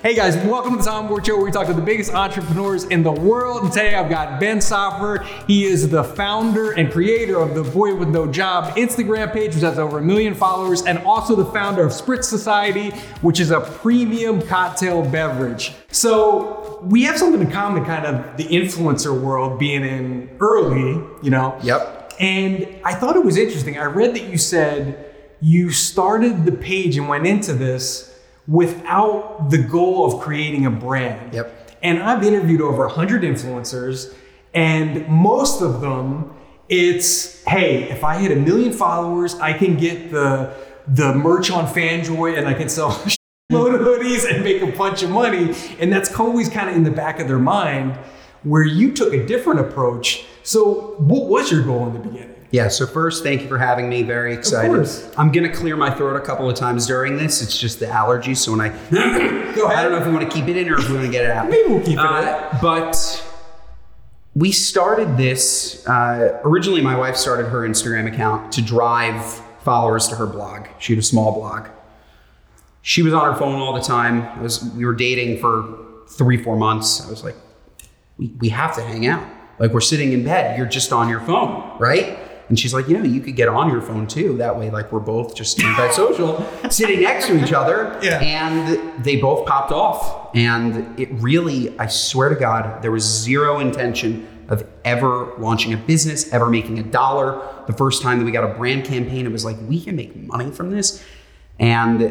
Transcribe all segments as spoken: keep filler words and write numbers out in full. Hey guys, welcome to the Tom Ward Show, where we talk to the biggest entrepreneurs in the world. And today I've got Ben Soffer. He is the founder and creator of the Boy With No Job Instagram page, which has over a million followers, and also the founder of Spritz Society, which is a premium cocktail beverage. So we have something in common, kind of the influencer world being in early, you know? Yep. And I thought it was interesting. I read that you said you started the page and went into this without the goal of creating a brand. Yep. And I've interviewed over one hundred influencers, and most of them, it's, hey, if I hit a million followers, I can get the, the merch on Fanjoy and I can sell a load of hoodies and make a bunch of money. And that's always kind of in the back of their mind, where you took a different approach. So what was your goal in the beginning? Yeah, so first, thank you for having me. Very excited. Of course. I'm going to clear my throat a couple of times during this. It's just the allergies. So when I, Go ahead. I don't know if we want to keep it in or if we want to get it out. Maybe we'll keep it uh, in. But we started this, uh, originally my wife started her Instagram account to drive followers to her blog. She had a small blog. She was on her phone all the time. I was, we were dating for three, four months. I was like, we, we have to hang out. Like, we're sitting in bed. You're just on your phone, right? And she's like, you know, you could get on your phone too. That way, like, we're both just antisocial, sitting next to each other. Yeah. And they both popped off. And it really, I swear to God, there was zero intention of ever launching a business, ever making a dollar. The first time that we got a brand campaign, it was like, we can make money from this. And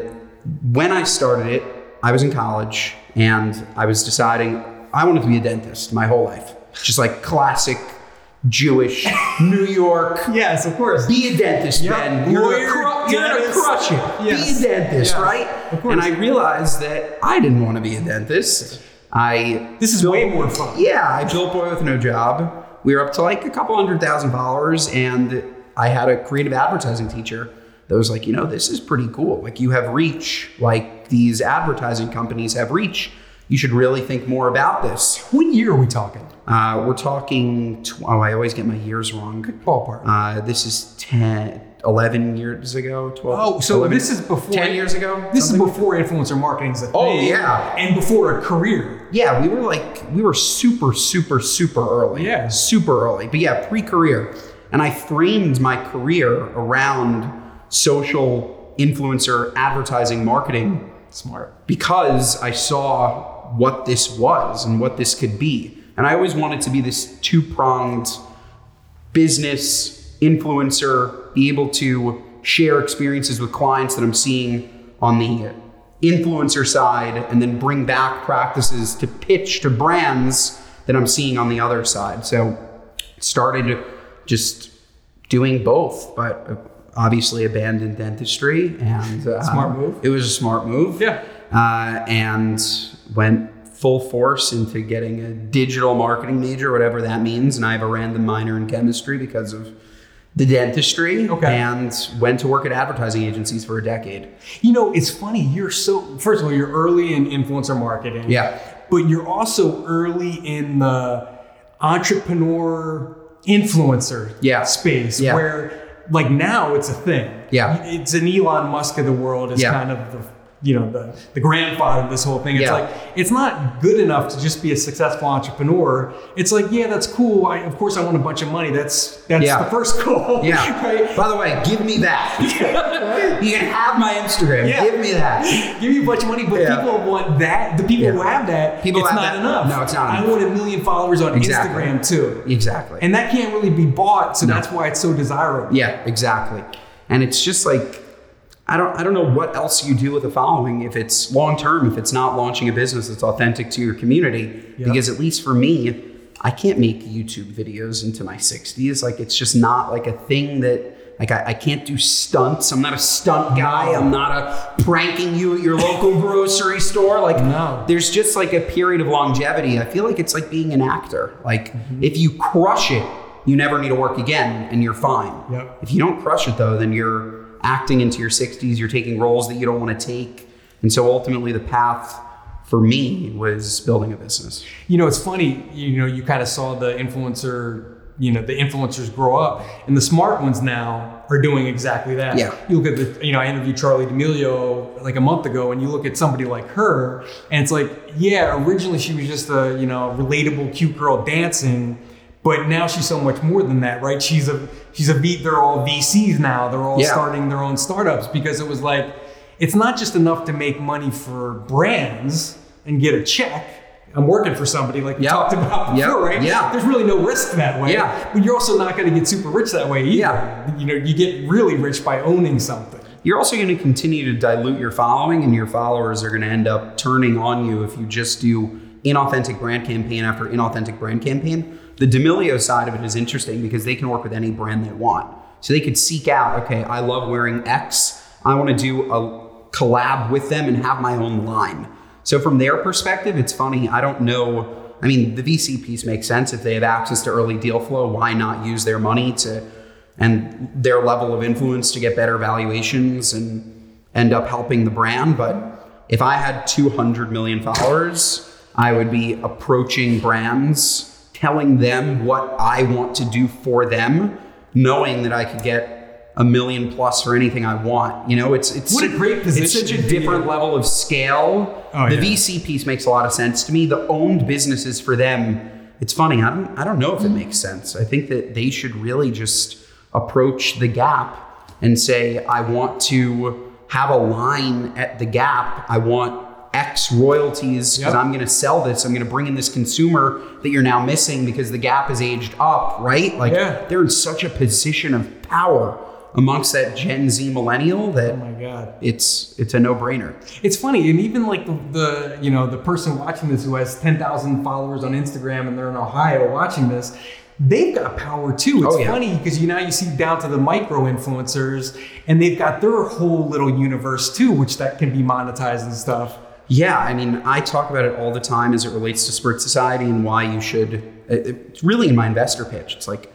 when I started it, I was in college and I was deciding I wanted to be a dentist my whole life. Just like classic Jewish, New York. Yes, of course. Be a dentist, yep. Ben. You're going to crush it. Yes. Be a dentist, yes. Right? Of course. And I realized that I didn't want to be a dentist. I This is built, way more fun. Yeah, I built Boy With No Job. We were up to like a couple hundred thousand followers, and I had a creative advertising teacher that was like, you know, this is pretty cool. Like, you have reach. Like, these advertising companies have reach. You should really think more about this. What year are we talking? Uh, we're talking, tw- oh, I always get my years wrong. Good ballpark. Uh, this is ten, eleven years ago, twelve. Oh, so eleven, this is before. ten years ago? This is before influencer marketing is a thing. Oh, yeah. And before a career. Yeah, we were like, we were super, super, super early. Yeah. Super early, but yeah, pre-career. And I framed my career around social influencer advertising marketing. Smart. Because I saw what this was and what this could be. And I always wanted to be this two-pronged business influencer, be able to share experiences with clients that I'm seeing on the influencer side, and then bring back practices to pitch to brands that I'm seeing on the other side. So started just doing both, but obviously abandoned dentistry, and uh, smart move. It was a smart move. Yeah. Uh, and went full force into getting a digital marketing major, whatever that means. And I have a random minor in chemistry because of the dentistry. Okay. And went to work at advertising agencies for a decade. You know, it's funny. You're so, first of all, you're early in influencer marketing. Yeah. But you're also early in the entrepreneur influencer yeah. space yeah. where, like, now it's a thing. Yeah. It's an Elon Musk of the world. It's yeah. kind of the, you know, the, the grandfather of this whole thing. It's yeah. like, it's not good enough to just be a successful entrepreneur. It's like, yeah, that's cool. I, of course I want a bunch of money. That's that's yeah. the first goal. Yeah. Right? By the way, give me that. You can have my Instagram. Yeah. Give me that. Give me a bunch of money, but yeah. people want that. The people yeah. who have that, people it's have not that. enough. No, it's not enough. I want a million followers on exactly. Instagram too. Exactly. And that can't really be bought. So no. that's why it's so desirable. Yeah, exactly. And it's just like, I don't I don't know what else you do with a following if it's long-term, if it's not launching a business that's authentic to your community. Yep. Because at least for me, I can't make YouTube videos into my sixties. Like, it's just not like a thing that, like, I, I can't do stunts. I'm not a stunt guy. I'm not a pranking you at your local grocery store. Like, no. There's just like a period of longevity. I feel like it's like being an actor. Like, mm-hmm. if you crush it, you never need to work again and you're fine. Yep. If you don't crush it though, then you're acting into your sixties, you're taking roles that you don't want to take. And so ultimately the path for me was building a business. You know, it's funny, you know, you kind of saw the influencer, you know, the influencers grow up, and the smart ones now are doing exactly that. Yeah. You look at the, you know, I interviewed Charli D'Amelio like a month ago, and you look at somebody like her, and it's like, yeah, originally she was just a, you know, relatable cute girl dancing, but now she's so much more than that, right? She's a, she's a V, they're all V Cs now, they're all yeah. starting their own startups, because it was like, it's not just enough to make money for brands and get a check. I'm working for somebody like we yep. talked about before, yep. right? Yeah. There's really no risk that way. Yeah. But you're also not going to get super rich that way either. Yeah. You know, you get really rich by owning something. You're also going to continue to dilute your following, and your followers are going to end up turning on you if you just do inauthentic brand campaign after inauthentic brand campaign. The D'Amelio side of it is interesting because they can work with any brand they want. So they could seek out, okay, I love wearing X. I want to do a collab with them and have my own line. So from their perspective, it's funny, I don't know, I mean, the V C piece makes sense. If they have access to early deal flow, why not use their money to, and their level of influence to get better valuations and end up helping the brand? But if I had two hundred million followers, I would be approaching brands, telling them what I want to do for them, knowing that I could get a million plus for anything I want. You know, it's it's what a great position. It's such a different yeah. level of scale. Oh, the yeah. V C piece makes a lot of sense to me. The owned businesses for them, it's funny. I don't I don't know if it makes sense. I think that they should really just approach the Gap and say, I want to have a line at the Gap. I want X royalties because yep. I'm going to sell this. I'm going to bring in this consumer that you're now missing because the Gap is aged up, right? Like yeah. they're in such a position of power amongst that Gen Z millennial that oh my God. it's it's a no-brainer. It's funny, and even like the, the you know the person watching this who has ten thousand followers on Instagram and they're in Ohio watching this, they've got power too. It's oh, yeah. funny because you now you see down to the micro influencers, and they've got their whole little universe too, which that can be monetized and stuff. Yeah, I mean, I talk about it all the time as it relates to Spritz Society and why you should. It's really in my investor pitch. It's like,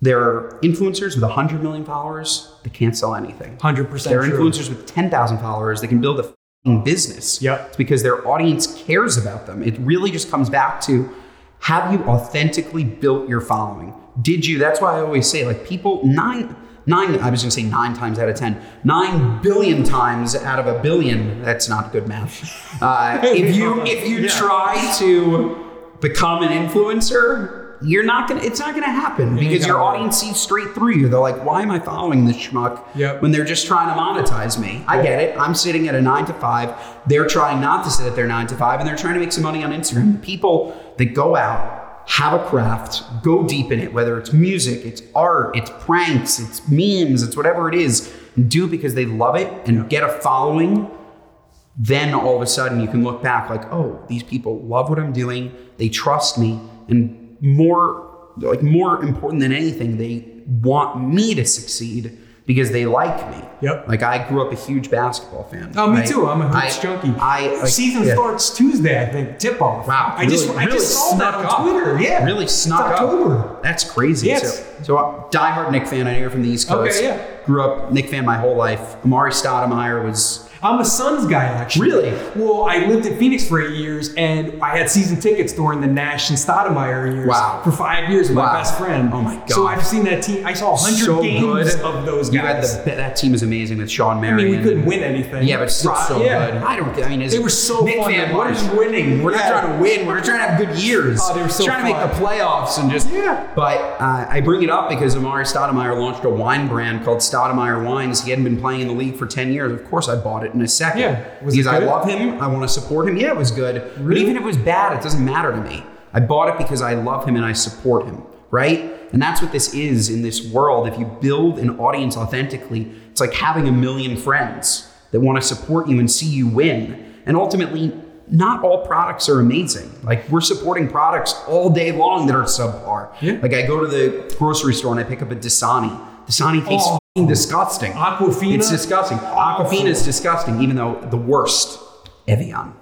there are influencers with one hundred million followers that can't sell anything. one hundred percent There are influencers true. with ten thousand followers that can build a f***ing business. Yep. It's because their audience cares about them. It really just comes back to, have you authentically built your following? Did you? That's why I always say, like, people, nine, nine, I was going to say nine times out of ten, nine billion times out of a billion, that's not good math. Uh, if you, if you yeah. try to become an influencer, You're not gonna. It's not gonna happen because your audience sees straight through you. They're like, "Why am I following this schmuck?" Yep. When they're just trying to monetize me. I get it. I'm sitting at a nine to five. They're trying not to sit at their nine to five, and they're trying to make some money on Instagram. The people that go out, have a craft, go deep in it, whether it's music, it's art, it's pranks, it's memes, it's whatever it is, and do it because they love it and get a following. Then all of a sudden, you can look back like, "Oh, these people love what I'm doing. They trust me." And more like more important than anything, they want me to succeed because they like me. Yep. Like I grew up a huge basketball fan. Oh, me I, too. I'm a hoops junkie. I, like, Season yeah. starts Tuesday, I think. Tip off. Wow. I really, just I really just saw that on up. Twitter. Yeah. Really snuck up. That's crazy. Yes. So, so uh, diehard Knick fan. I know you're from the East Coast. Okay. Yeah. Grew up Knick fan my whole life. Amar'e Stoudemire was. I'm a Suns guy, actually. Really? Well, I lived in Phoenix for eight years, and I had season tickets during the Nash and Stoudemire years wow. for five years with wow. my best friend. Oh my God! So I've seen that team. I saw one hundred so games good. of those guys. You had the, that team is amazing with Sean Marion. I mean, we couldn't win anything. Yeah, but it's still so yeah. good. I don't. I mean, is they were so Knick fun. Fan, what is winning? We're yeah. not trying to win. We're trying to have good years. Oh, they were so trying fun. to make the playoffs and just. Yeah. But uh, I bring it up because Amar'e Stoudemire launched a wine brand called Stoudemire Wines. He hadn't been playing in the league for ten years. Of course, I bought it in a second yeah. because I love him. I want to support him. Yeah, it was good. Really? But even if it was bad, it doesn't matter to me. I bought it because I love him and I support him, right? And that's what this is in this world. If you build an audience authentically, it's like having a million friends that want to support you and see you win. And ultimately, not all products are amazing. Like we're supporting products all day long that are subpar. Yeah. Like I go to the grocery store and I pick up a Dasani. Dasani tastes oh. disgusting. Aquafina? It's disgusting. Aquafina is disgusting, even though the worst. Evian.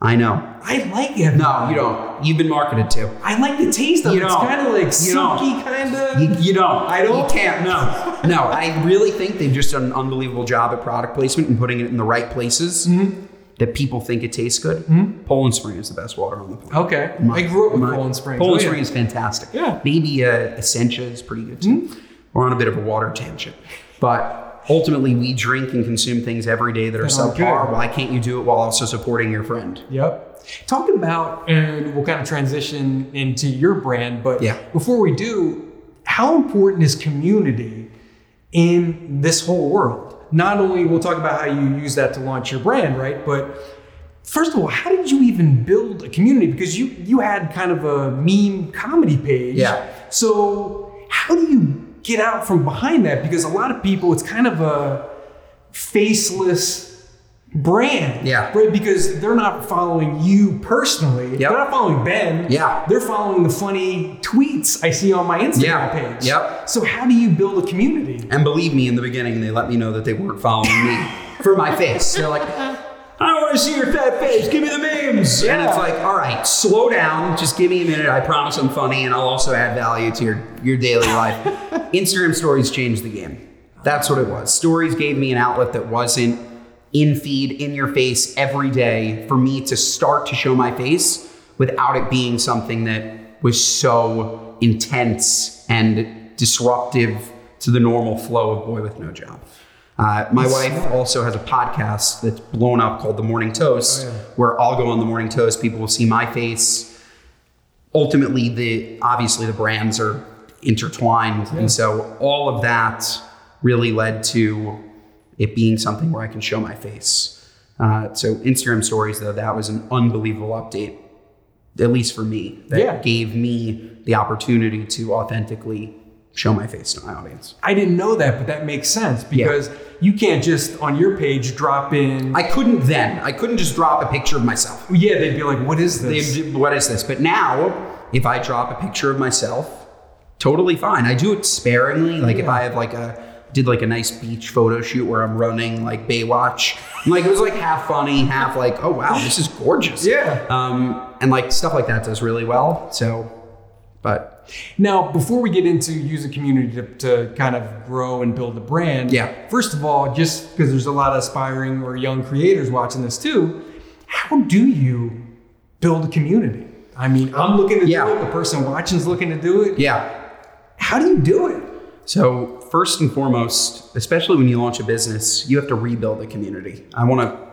I know. I like Evian. No, you don't. You've been marketed to. I like the taste of it. It's kind of like silky, kind of. You, you don't. I don't. You can't. No. No, I really think they've just done an unbelievable job at product placement and putting it in the right places. Mm-hmm. That people think it tastes good. Mm-hmm. Poland Spring is the best water on the planet. Okay. My, I grew up with my, Poland Spring. Poland oh, yeah. Spring is fantastic. Yeah. Maybe uh, Essentia is pretty good too. Mm-hmm. We're on a bit of a water tangent, but ultimately we drink and consume things every day that are subpar. Good. Why can't you do it while also supporting your friend? Yep. Talk about, and we'll kind of transition into your brand, but yeah. before we do, how important is community in this whole world? Not only we'll talk about how you use that to launch your brand, right? But first of all, how did you even build a community? Because you, you had kind of a meme comedy page. Yeah. So how do you get out from behind that? Because a lot of people, it's kind of a faceless brand, yeah, right? Because they're not following you personally. Yep. They're not following Ben. Yeah, they're following the funny tweets I see on my Instagram yeah. page. Yep. So how do you build a community? And believe me, in the beginning, they let me know that they weren't following me for my face. They're like, I don't want to see your fat face. Give me the memes. Yeah. And it's like, all right, slow down. Just give me a minute. I promise I'm funny, and I'll also add value to your your daily life. Instagram stories changed the game. That's what it was. Stories gave me an outlet that wasn't in feed, in your face every day, for me to start to show my face without it being something that was so intense and disruptive to the normal flow of Boy With No Job. Uh, my That's wife sad. also has a podcast that's blown up called The Morning Toast, oh, yeah. where I'll go on The Morning Toast, people will see my face. Ultimately, the obviously the brands are intertwined. Yeah. And so all of that really led to it being something where I can show my face. Uh, so Instagram stories, though, that was an unbelievable update, at least for me, that yeah. gave me the opportunity to authentically show my face to my audience. I didn't know that, but that makes sense because yeah. you can't just on your page drop in. I couldn't then. I couldn't just drop a picture of myself. Yeah, they'd be like, what is this? They'd, what is this? But now, if I drop a picture of myself, totally fine. I do it sparingly. Like yeah. if I have like a, did like a nice beach photo shoot where I'm running like Baywatch. And like, it was like half funny, half like, oh wow, this is gorgeous. Yeah. Um, and like stuff like that does really well. So, but. Now, before we get into use a community to, to kind of grow and build a brand. Yeah. First of all, just because there's a lot of aspiring or young creators watching this too, how do you build a community? I mean, I'm looking to yeah. do it. The person watching is looking to do it. Yeah. How do you do it? So first and foremost, especially when you launch a business, you have to rebuild a community. I want to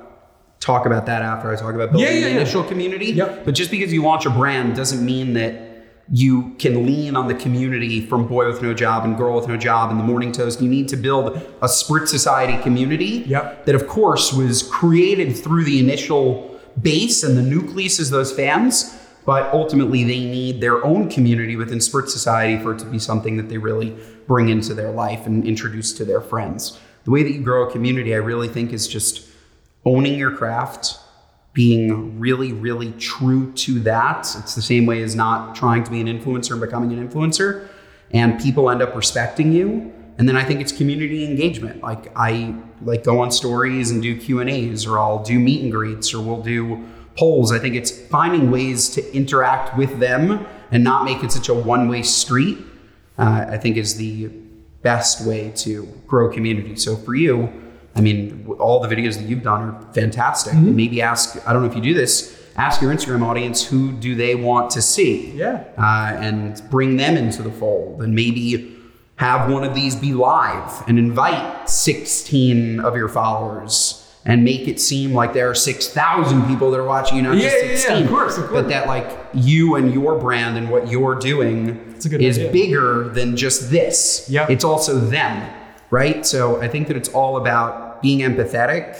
talk about that after I talk about building yeah, yeah, the yeah. initial community. Yep. But just because you launch a brand doesn't mean that you can lean on the community from Boy With No Job and Girl With No Job and The Morning Toast. You need to build a Spritz Society community yep. that, of course, was created through the initial base and the nucleus is those fans. But ultimately, they need their own community within Spritz Society for it to be something that they really bring into their life and introduce to their friends. The way that you grow a community, I really think, is just owning your craft, being really, really true to that. It's the same way as not trying to be an influencer and becoming an influencer. And people end up respecting you. And then I think it's community engagement. Like I like go on stories and do Q and A's, or I'll do meet and greets, or we'll do polls. I think it's finding ways to interact with them and not make it such a one-way street, uh, I think is the best way to grow community. So for you, I mean, all the videos that you've done are fantastic. Mm-hmm. And maybe ask, I don't know if you do this, ask your Instagram audience, who do they want to see? Yeah. Uh, and bring them into the fold and maybe have one of these be live and invite sixteen of your followers and make it seem like there are six thousand people that are watching you, not yeah, just sixteen. Yeah, yeah, of course, of course. But that like you and your brand and what you're doing is idea. bigger than just this. Yep. It's also them, right? So I think that it's all about being empathetic.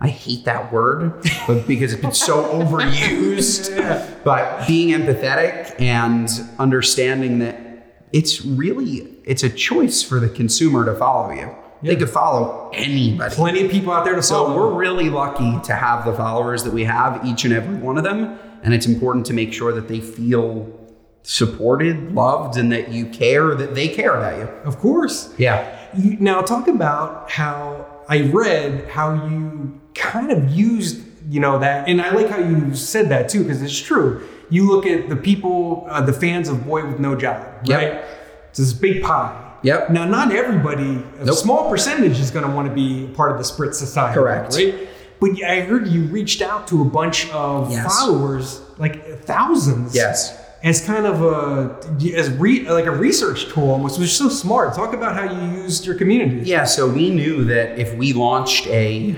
I hate that word but because it's been so overused. Yeah. But being empathetic and understanding that it's really, it's a choice for the consumer to follow you. They yeah. could follow anybody. Plenty of people out there to follow. So we're really lucky to have the followers that we have, each and every one of them. And it's important to make sure that they feel supported, loved, and that you care, that they care about you. Of course. Yeah. You, now talk about how I read how you kind of used, you know, that. And I like how you said that too, because it's true. You look at the people, uh, the fans of Boy With No Job, right? Yep. It's this big pie. Yep. Now, not everybody, a nope. small percentage is going to want to be part of the Spritz Society. Correct. Right? But I heard you reached out to a bunch of yes. followers, like thousands. Yes. as kind of a as re, like a research tool almost, which is so smart. Talk about how you used your community. Yeah, so we knew that if we launched a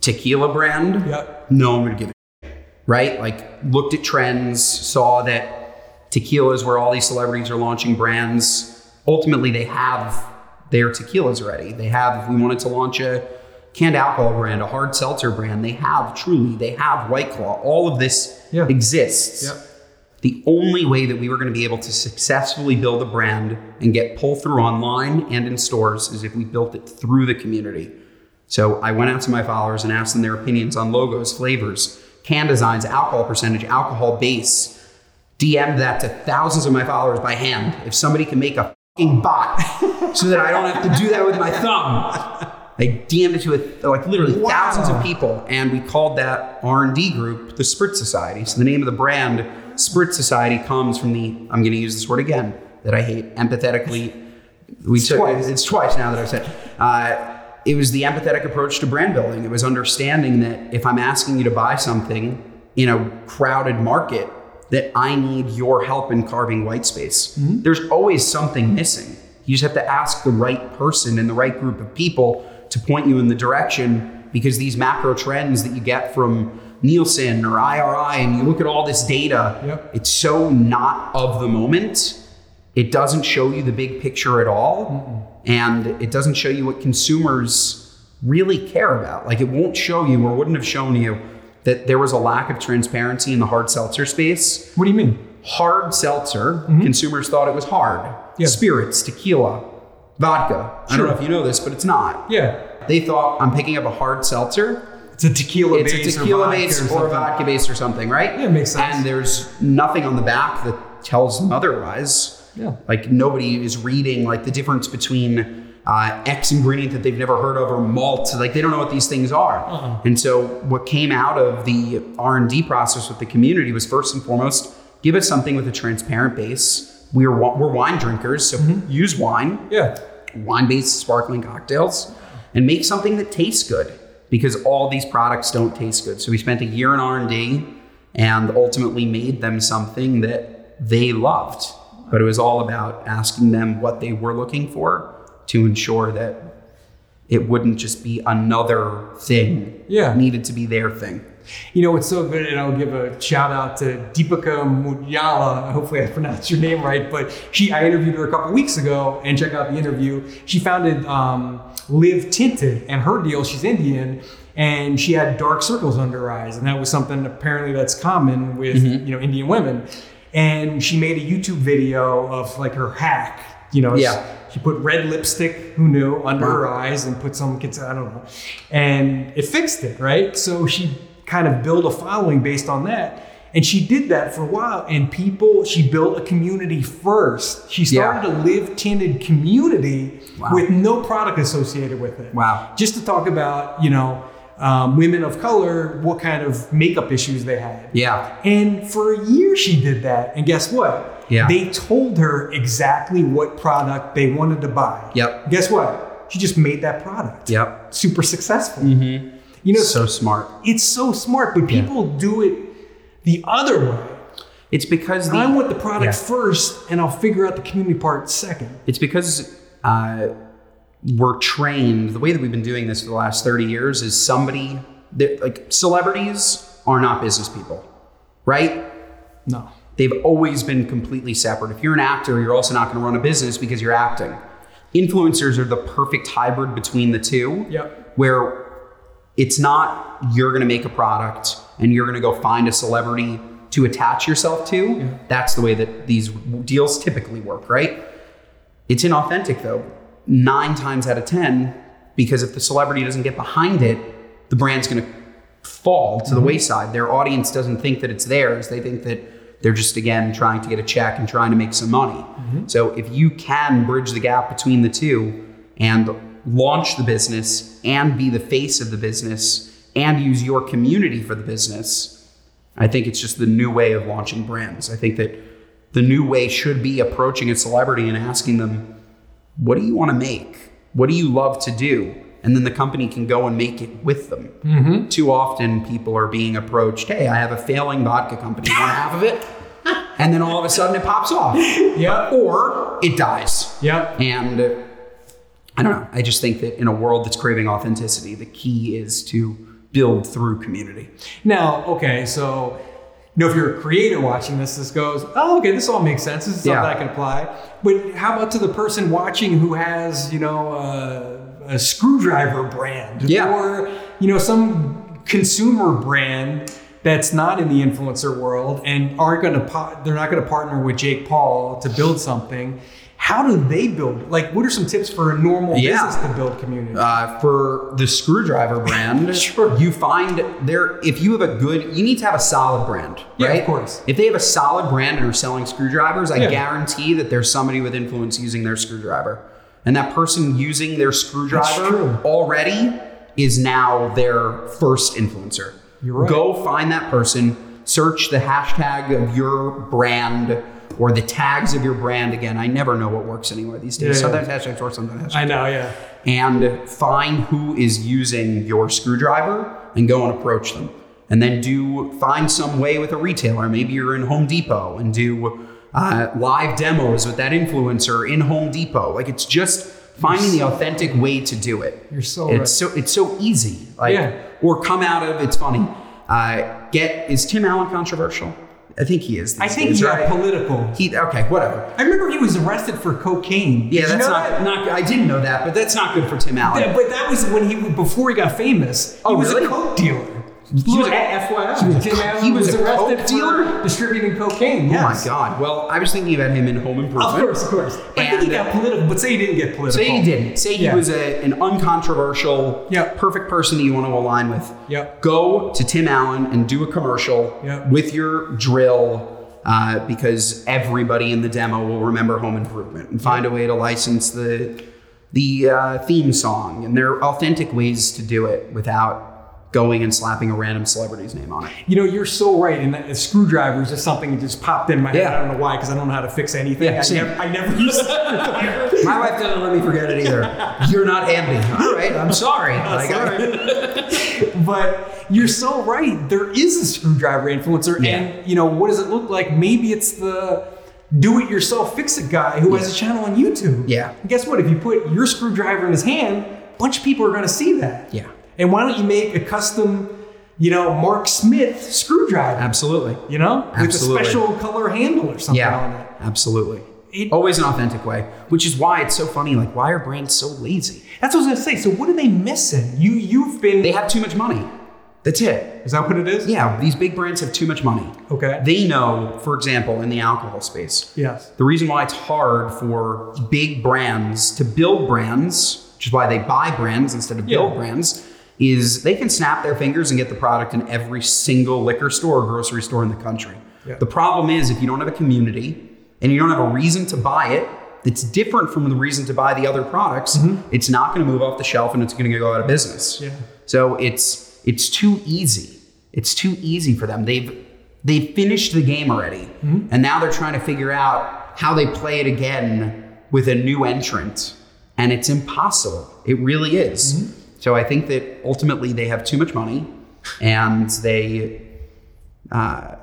tequila brand, yep. no one would give a shit, right? Like, looked at trends, saw that tequilas where all these celebrities are launching brands. Ultimately, they have their tequilas already. They have, if we wanted to launch a canned alcohol brand, a hard seltzer brand, they have Truly, they have White Claw. All of this yeah. exists. Yep. The only way that we were going to be able to successfully build a brand and get pull through online and in stores is if we built it through the community. So I went out to my followers and asked them their opinions on logos, flavors, can designs, alcohol percentage, alcohol base, D M'd that to thousands of my followers by hand. If somebody can make a fucking bot so that I don't have to do that with my thumb. I D M'd it to a, like literally wow. thousands of people, and we called that R and D group the Spritz Society. So the name of the brand, Spritz Society, comes from the, I'm going to use this word again that I hate, empathetically. We it's, took, twice. it's twice now that I've said uh, it was the empathetic approach to brand building. It was understanding that if I'm asking you to buy something in a crowded market, that I need your help in carving white space. Mm-hmm. There's always something missing. You just have to ask the right person and the right group of people to point you in the direction, because these macro trends that you get from Nielsen or I R I, and you look at all this data, yep. it's so not of the moment. It doesn't show you the big picture at all. Mm-mm. And it doesn't show you what consumers really care about. Like, it won't show you, or wouldn't have shown you, that there was a lack of transparency in the hard seltzer space. What do you mean? Hard seltzer, mm-hmm. consumers thought it was hard. Yes. Spirits, tequila, vodka. Sure. I don't know if you know this, but it's not. Yeah. They thought, I'm picking up a hard seltzer. It's a tequila base. It's a tequila base or, or a vodka base or something, right? Yeah, it makes sense. And there's nothing on the back that tells them otherwise. Yeah. Like, nobody is reading like the difference between uh, X ingredient that they've never heard of, or malt. Like, they don't know what these things are. Uh-uh. And so what came out of the R and D process with the community was, first and foremost, give us something with a transparent base. We're we're wine drinkers, so mm-hmm. use wine. Yeah. Wine-based sparkling cocktails, and make something that tastes good, because all these products don't taste good. So we spent a year in R and D and ultimately made them something that they loved. But it was all about asking them what they were looking for to ensure that it wouldn't just be another thing. Yeah. It needed to be their thing. You know, it's so good, and I'll give a shout out to Deepika Mudyala. Hopefully I pronounced your name right, but she, I interviewed her a couple weeks ago, and check out the interview. She founded um, Live Tinted, and her deal, she's Indian, and she had dark circles under her eyes, and that was something apparently that's common with, mm-hmm. you know, Indian women. And she made a YouTube video of like her hack. You know, yeah. she put red lipstick, who knew, under wow. her eyes, and put some kids, I don't know, and it fixed it, right? So she kind of built a following based on that. And she did that for a while, and people, she built a community first. She started yeah. a Live Tinted community wow. with no product associated with it. Wow. Just to talk about, you know, um, women of color, what kind of makeup issues they had. Yeah. And for a year she did that, and guess what? Yeah. They told her exactly what product they wanted to buy. Yep. Guess what? She just made that product. Yep. Super successful. Mm-hmm. You know, so smart. It's so smart, but people yeah. do it the other way. It's because the, I want the product yeah. first, and I'll figure out the community part second. It's because uh, we're trained. The way that we've been doing this for the last thirty years is somebody that, like, celebrities are not business people, right? No. They've always been completely separate. If you're an actor, you're also not going to run a business because you're acting. Influencers are the perfect hybrid between the two, yep. where it's not you're going to make a product and you're going to go find a celebrity to attach yourself to. Yeah. That's the way that these deals typically work, right? It's inauthentic, though, nine times out of ten, because if the celebrity doesn't get behind it, the brand's going to fall to mm-hmm. the wayside. Their audience doesn't think that it's theirs. They think that they're just, again, trying to get a check and trying to make some money. Mm-hmm. So if you can bridge the gap between the two and launch the business and be the face of the business and use your community for the business, I think it's just the new way of launching brands. I think that the new way should be approaching a celebrity and asking them, what do you want to make? What do you love to do? And then the company can go and make it with them. Mm-hmm. Too often people are being approached, hey, I have a failing vodka company, you want half of it? and then all of a sudden it pops off. Yeah. Or it dies. Yeah. And I don't know. I just think that in a world that's craving authenticity, the key is to build through community. Now, okay, so you know, if you're a creator watching this, this goes, oh, okay, this all makes sense. This is yeah. something I can apply. But how about to the person watching who has, you know, uh, a screwdriver brand yeah. or, you know, some consumer brand that's not in the influencer world and aren't going to, po- they're not going to partner with Jake Paul to build something. How do they build? Like, what are some tips for a normal yeah. business to build community? Uh, for the screwdriver brand, sure. you find there, if you have a good, you need to have a solid brand, right? Yeah, of course. If they have a solid brand and are selling screwdrivers, I yeah. guarantee that there's somebody with influence using their screwdriver. And that person using their screwdriver already is now their first influencer. You're right. Go find that person, search the hashtag of your brand, or the tags of your brand. Again, I never know what works anymore these days. Yeah, sometimes yeah. hashtags work, sometimes hashtags. I know, yeah. And find who is using your screwdriver and go and approach them. And then do find some way with a retailer. Maybe you're in Home Depot and do uh, live demos with that influencer in Home Depot. Like, it's just finding so the authentic way to do it. You're so it's right. so it's so easy. Like, yeah. Or come out of it's funny. Uh, get is Tim Allen controversial? I think he is. I think he's right? political. He okay, whatever. I remember he was arrested for cocaine. Yeah, Did that's you know not, that? not. I didn't know that, but that's not good for Tim Allen. Yeah, but that was when he before he got famous. He oh, was really? a coke dealer. He, he was at F Y I. He was, Tim Allen he was, was arrested coke dealer? for distributing cocaine. Oh yes. my God. Well, I was thinking about him in Home Improvement. Of course, of course. But I think he got political. But say he didn't get political. Say he didn't. Say he yeah. was a, an uncontroversial, yep. perfect person that you want to align with. Yep. Go to Tim Allen and do a commercial yep. with your drill, uh, because everybody in the demo will remember Home Improvement, and find yep. a way to license the the uh, theme song. And there are authentic ways to do it without going and slapping a random celebrity's name on it. You know, you're so right. And that screwdriver is just something that just popped in my yeah. head. I don't know why, because I don't know how to fix anything. Yeah, I, never, I never used it. My wife doesn't let me forget it either. You're not Andy. All right, I'm sorry. I'm like, sorry. Right. But you're so right. There is a screwdriver influencer. Yeah. And, you know, what does it look like? Maybe it's the do-it-yourself fix-it guy who yeah. has a channel on YouTube. Yeah. And guess what? If you put your screwdriver in his hand, a bunch of people are going to see that. Yeah. And why don't you make a custom, you know, Mark Smith screwdriver? Absolutely. You know, absolutely. With a special color handle or something yeah, on it. Absolutely. It, Always an authentic way, which is why it's so funny. Like, why are brands so lazy? That's what I was gonna say. So what are they missing? You, you've been. They have too much money. That's it. Is that what it is? Yeah. These big brands have too much money. Okay. They know, for example, in the alcohol space. Yes. The reason why it's hard for big brands to build brands, which is why they buy brands instead of yeah. build brands, is they can snap their fingers and get the product in every single liquor store or grocery store in the country. Yeah. The problem is, if you don't have a community and you don't have a reason to buy it that's different from the reason to buy the other products, mm-hmm. it's not gonna move off the shelf and it's gonna go out of business. Yeah. So it's it's too easy. It's too easy for them. They've they've finished the game already. Mm-hmm. And now they're trying to figure out how they play it again with a new entrant. And it's impossible. It really is. Mm-hmm. So I think that ultimately they have too much money and they uh,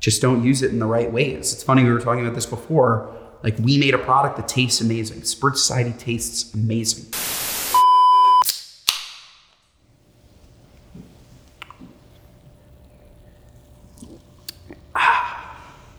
just don't use it in the right ways. It's funny, we were talking about this before. Like, we made a product that tastes amazing. Spritz Society tastes amazing.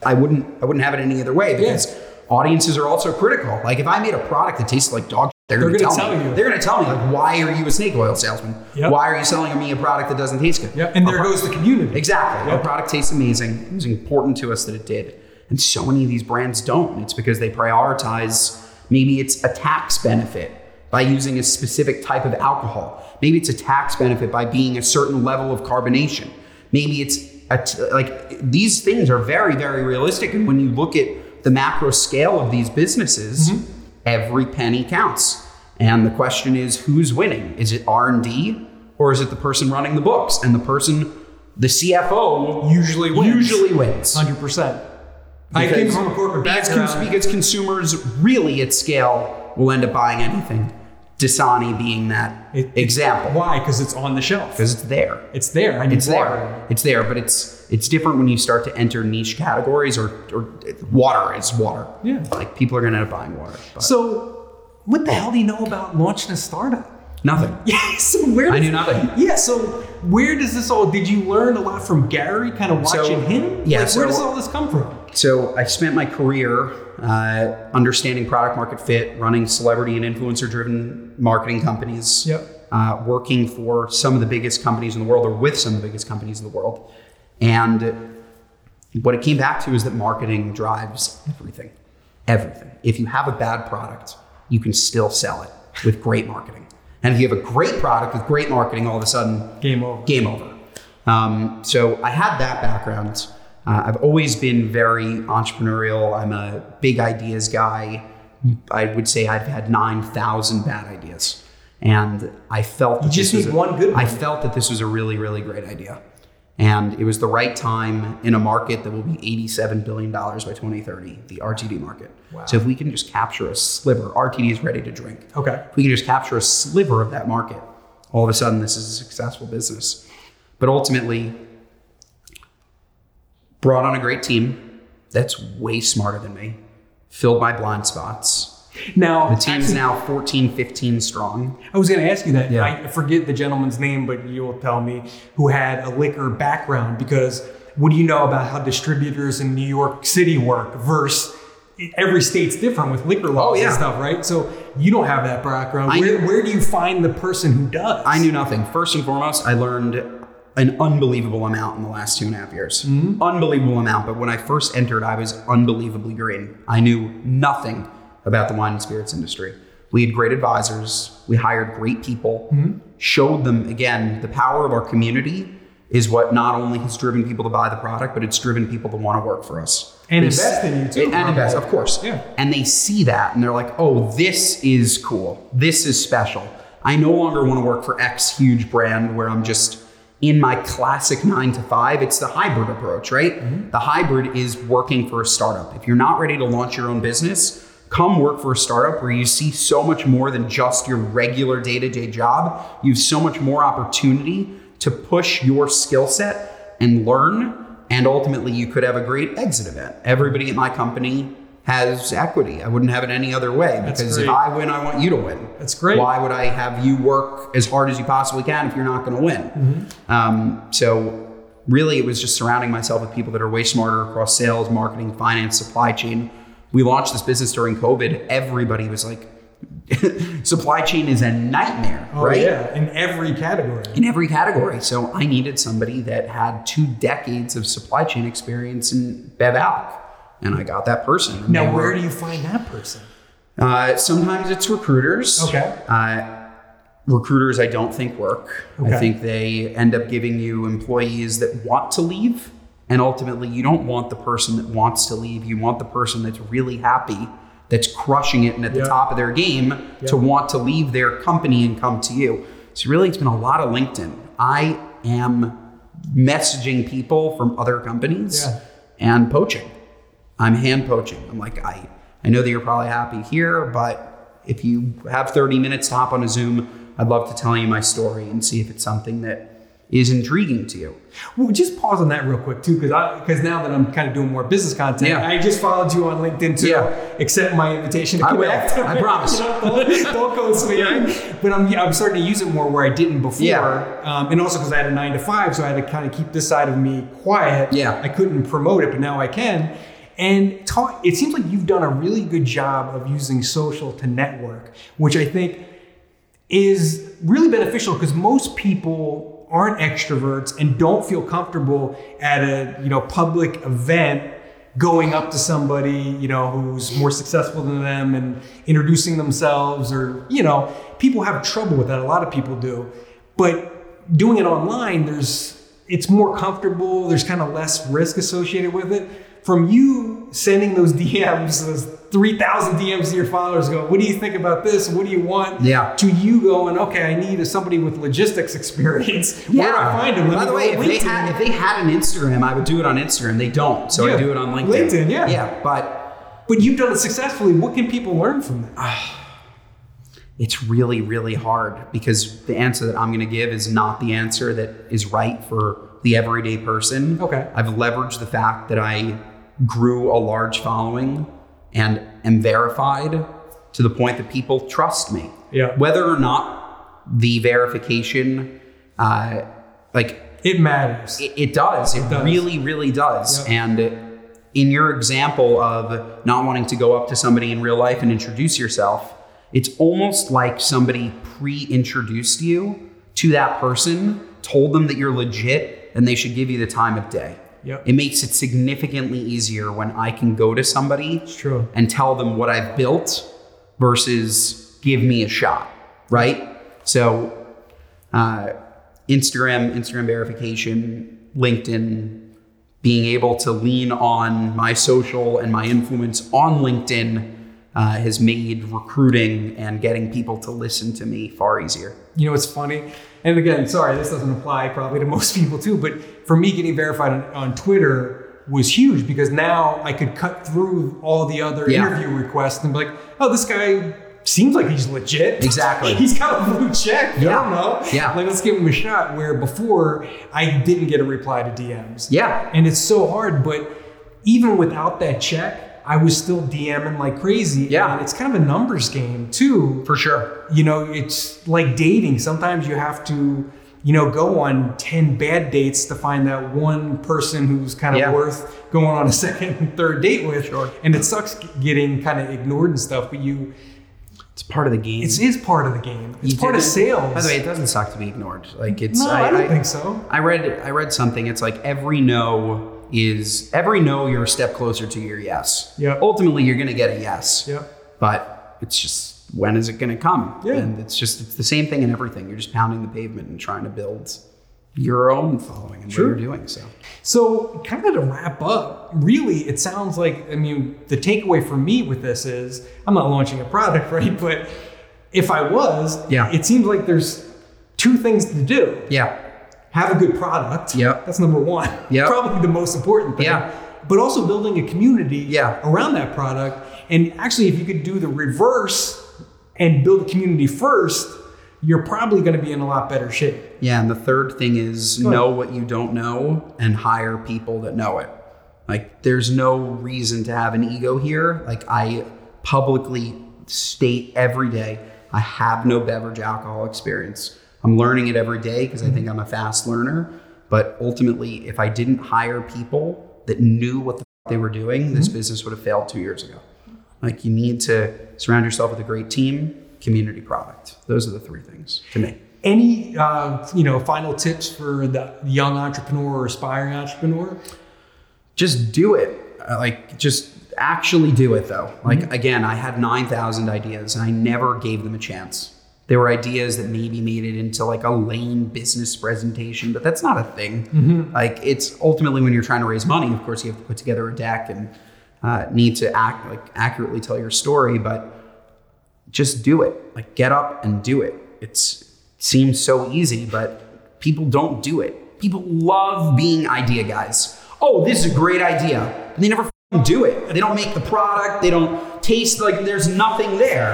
I wouldn't I wouldn't have it any other way, because yeah. audiences are also critical. Like, if I made a product that tastes like dog, They're, they're going to tell, tell me. You. They're going to tell me, like, why are you a snake oil salesman? Yep. Why are you selling me a product that doesn't taste good? Yep. And there goes the community. Exactly. Yep. Our product tastes amazing. It was important to us that it did. And so many of these brands don't. It's because they prioritize, maybe it's a tax benefit by using a specific type of alcohol. Maybe it's a tax benefit by being a certain level of carbonation. Maybe it's, a t- like, these things are very, very realistic. And when you look at the macro scale of these businesses, mm-hmm. every penny counts. And the question is, who's winning? Is it R and D or is it the person running the books? And the person, the C F O usually wins. Usually wins. one hundred percent. I think from a corporate background. Because consumers really at scale will end up buying anything. Dasani being that it, example. Why? Because it's on the shelf. Because it's there. It's there. It's there. It's there, but it's it's different when you start to enter niche categories or, or water is water. Yeah. Like people are going to end up buying water. But. So what the hell do you know about launching a startup? Nothing. Yeah, so where I knew nothing. Yeah, so where does this all, did you learn a lot from Gary, kind of watching so, him? Yeah. Like, so, where does all this come from? So I spent my career uh, understanding product market fit, running celebrity and influencer driven marketing companies, yep. uh, working for some of the biggest companies in the world or with some of the biggest companies in the world. And what it came back to is that marketing drives everything, everything. If you have a bad product, you can still sell it with great marketing. And if you have a great product with great marketing, all of a sudden, game over. Game over. Um, so I had that background. Uh, I've always been very entrepreneurial. I'm a big ideas guy. I would say I've had nine thousand bad ideas, and I felt that you just this need was a, one good. One. I felt that this was a really, really great idea, and it was the right time in a market that will be eighty-seven billion dollars by twenty thirty, the R T D market. Wow. So if we can just capture a sliver, R T D is ready to drink. Okay. If we can just capture a sliver of that market, all of a sudden this is a successful business. But ultimately, brought on a great team that's way smarter than me, filled my blind spots. Now the team's actually, now fourteen, fifteen strong. I was going to ask you that. Yeah. I forget the gentleman's name, but you'll tell me, who had a liquor background, because what do you know about how distributors in New York City work versus every state's different with liquor laws oh, yeah. and stuff, right? So you don't have that background. I, where, where do you find the person who does? I knew nothing. First and foremost, I learned an unbelievable amount in the last two and a half years. Mm-hmm. Unbelievable amount. But when I first entered, I was unbelievably green. I knew nothing about the wine and spirits industry. We had great advisors. We hired great people, mm-hmm. showed them, again, the power of our community is what not only has driven people to buy the product, but it's driven people to want to work for us. And they invest in you too. And probably. Invest, of course. Yeah. And they see that and they're like, oh, this is cool. This is special. I no longer want to work for X huge brand where I'm just in my classic nine to five. It's the hybrid approach, right? Mm-hmm. The hybrid is working for a startup. If you're not ready to launch your own business, come work for a startup where you see so much more than just your regular day-to-day job. You have so much more opportunity to push your skill set and learn. And ultimately you could have a great exit event. Everybody at my company has equity. I wouldn't have it any other way, because if I win, I want you to win. That's great. Why would I have you work as hard as you possibly can if you're not going to win? Mm-hmm. Um, so really it was just surrounding myself with people that are way smarter across sales, marketing, finance, supply chain. We launched this business during COVID. Everybody was like, supply chain is a nightmare, oh, right? Yeah, in every category. In every category. So I needed somebody that had two decades of supply chain experience in BevAlc. And I got that person. Now, where do you find that person? Uh, sometimes it's recruiters. Okay. Uh, recruiters I don't think work. Okay. I think they end up giving you employees that want to leave. And ultimately, you don't want the person that wants to leave. You want the person that's really happy, that's crushing it and at yep. the top of their game yep. to want to leave their company and come to you. So really, it's been a lot of LinkedIn. I am messaging people from other companies yeah. and poaching. I'm hand poaching. I'm like, I, I know that you're probably happy here, but if you have thirty minutes to hop on a Zoom, I'd love to tell you my story and see if it's something that is intriguing to you. Well, just pause on that real quick too, because I because now that I'm kind of doing more business content, yeah. I just followed you on LinkedIn too. Yeah. Accept my invitation to connect. I will. I promise. You know, don't, don't ghost me. But I'm I'm starting to use it more where I didn't before, yeah. um, and also because I had a nine to five, so I had to kind of keep this side of me quiet. Yeah. I couldn't promote it, but now I can. And talk, it seems like you've done a really good job of using social to network, which I think is really beneficial because most people aren't extroverts and don't feel comfortable at a you know public event going up to somebody you know who's more successful than them and introducing themselves, or you know people have trouble with that. A lot of people do, but doing it online, there's it's more comfortable. There's kind of less risk associated with it. From you sending those D Ms, those three thousand D Ms to your followers going, what do you think about this? What do you want? Yeah. To you going, okay, I need somebody with logistics experience. Yeah. Where do I find them? Let By the way, if they, had, if they had an Instagram, I would do it on Instagram. They don't, so yeah. I do it on LinkedIn. LinkedIn, yeah. Yeah, but... But you've done it successfully. What can people learn from that? it's really, really hard because the answer that I'm going to give is not the answer that is right for the everyday person. Okay. I've leveraged the fact that I grew a large following and am verified to the point that people trust me. Yeah. Whether or not the verification, uh, like... It matters. It, it does. It, it does. really, really does. Yep. And in your example of not wanting to go up to somebody in real life and introduce yourself, it's almost like somebody pre-introduced you to that person, told them that you're legit, and they should give you the time of day. Yep. It makes it significantly easier when I can go to somebody and tell them what I've built versus give me a shot, right? So uh, Instagram, Instagram verification, LinkedIn, being able to lean on my social and my influence on LinkedIn Uh, has made recruiting and getting people to listen to me far easier. You know, it's funny. And again, sorry, this doesn't apply probably to most people too, but for me, getting verified on, on Twitter was huge because now I could cut through all the other yeah. interview requests and be like, oh, this guy seems like he's legit. Exactly. He's got a blue check. Yeah. I don't know. Yeah. Like, let's give him a shot. Where before, I didn't get a reply to D Ms. Yeah. And it's so hard, but even without that check, I was still DMing like crazy. Yeah. And it's kind of a numbers game too. For sure. You know, it's like dating. Sometimes you have to, you know, go on ten bad dates to find that one person who's kind of yeah. worth going on a second and third date with. Sure. And it sucks getting kind of ignored and stuff, but you... It's part of the game. It is part of the game. It's you part of sales. By the way, it doesn't suck to be ignored. Like it's... No, I, I don't I, think so. I read, I read something. It's like every no... is every no you're a step closer to your yes. Yeah. Ultimately, you're going to get a yes. Yeah. But it's just, when is it going to come? Yeah. And it's just, it's the same thing in everything. You're just pounding the pavement and trying to build your own following and True. What you're doing. So, so kind of to wrap up, really, it sounds like, I mean, the takeaway for me with this is, I'm not launching a product, right? But if I was, yeah. it seems like there's two things to do. Yeah. Have a good product. Yep. That's number one. Yep. Probably the most important thing. Yeah. But also building a community yeah. around that product. And actually, if you could do the reverse and build a community first, you're probably going to be in a lot better shape. Yeah. And the third thing is know what you don't know and hire people that know it. Like, there's no reason to have an ego here. Like, I publicly state every day, I have no beverage alcohol experience. I'm learning it every day because I think I'm a fast learner. But ultimately, if I didn't hire people that knew what the f- they were doing, this mm-hmm. business would have failed two years ago. Like, you need to surround yourself with a great team, community, product. Those are the three things to me. Any uh, you know, final tips for the young entrepreneur or aspiring entrepreneur? Just do it. Like, just actually do it though. Like mm-hmm. again, I had nine thousand ideas and I never gave them a chance. There were ideas that maybe made it into like a lame business presentation, but that's not a thing. Mm-hmm. Like, it's ultimately when you're trying to raise money, of course, you have to put together a deck and uh, need to act like accurately tell your story, but just do it. Like, get up and do it. It's, it seems so easy, but people don't do it. People love being idea guys. Oh, this is a great idea. And they never f- do it. They don't make the product. They don't taste, like there's nothing there.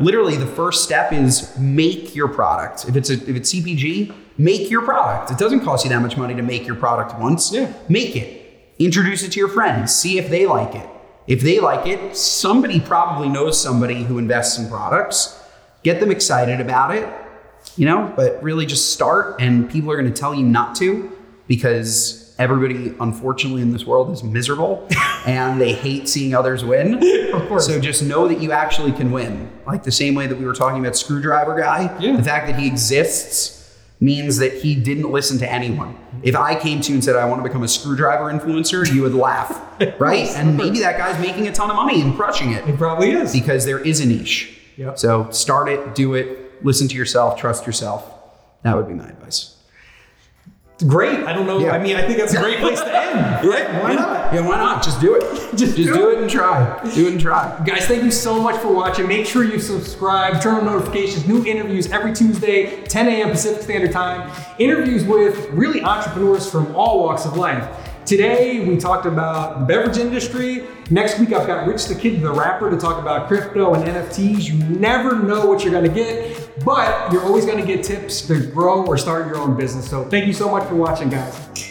Literally, the first step is make your product. If it's a, if it's C P G, make your product. It doesn't cost you that much money to make your product once. Yeah. Make it. Introduce it to your friends. See if they like it. If they like it, somebody probably knows somebody who invests in products. Get them excited about it, you know, but really just start, and people are going to tell you not to because everybody, unfortunately, in this world is miserable and they hate seeing others win. Of course. So just know that you actually can win. Like the same way that we were talking about Screwdriver Guy, yeah. the fact that he exists means that he didn't listen to anyone. If I came to you and said, I want to become a screwdriver influencer, you would laugh, right? And maybe that guy's making a ton of money and crushing it. He probably is. Because there is a niche. Yep. So start it, do it, listen to yourself, trust yourself. That would be my advice. Great. I don't know. Yeah. I mean, I think that's a great place to end. Right? Why not? Yeah, why not? Just do it. Just, Just do, do it. it and try. Do it and try. Guys, thank you so much for watching. Make sure you subscribe. Turn on notifications. New interviews every Tuesday, ten a.m. Pacific Standard Time. Interviews with really entrepreneurs from all walks of life. Today, we talked about the beverage industry. Next week, I've got Rich the Kid, the rapper, to talk about crypto and N F Ts. You never know what you're gonna get, but you're always gonna get tips to grow or start your own business. So thank you so much for watching, guys.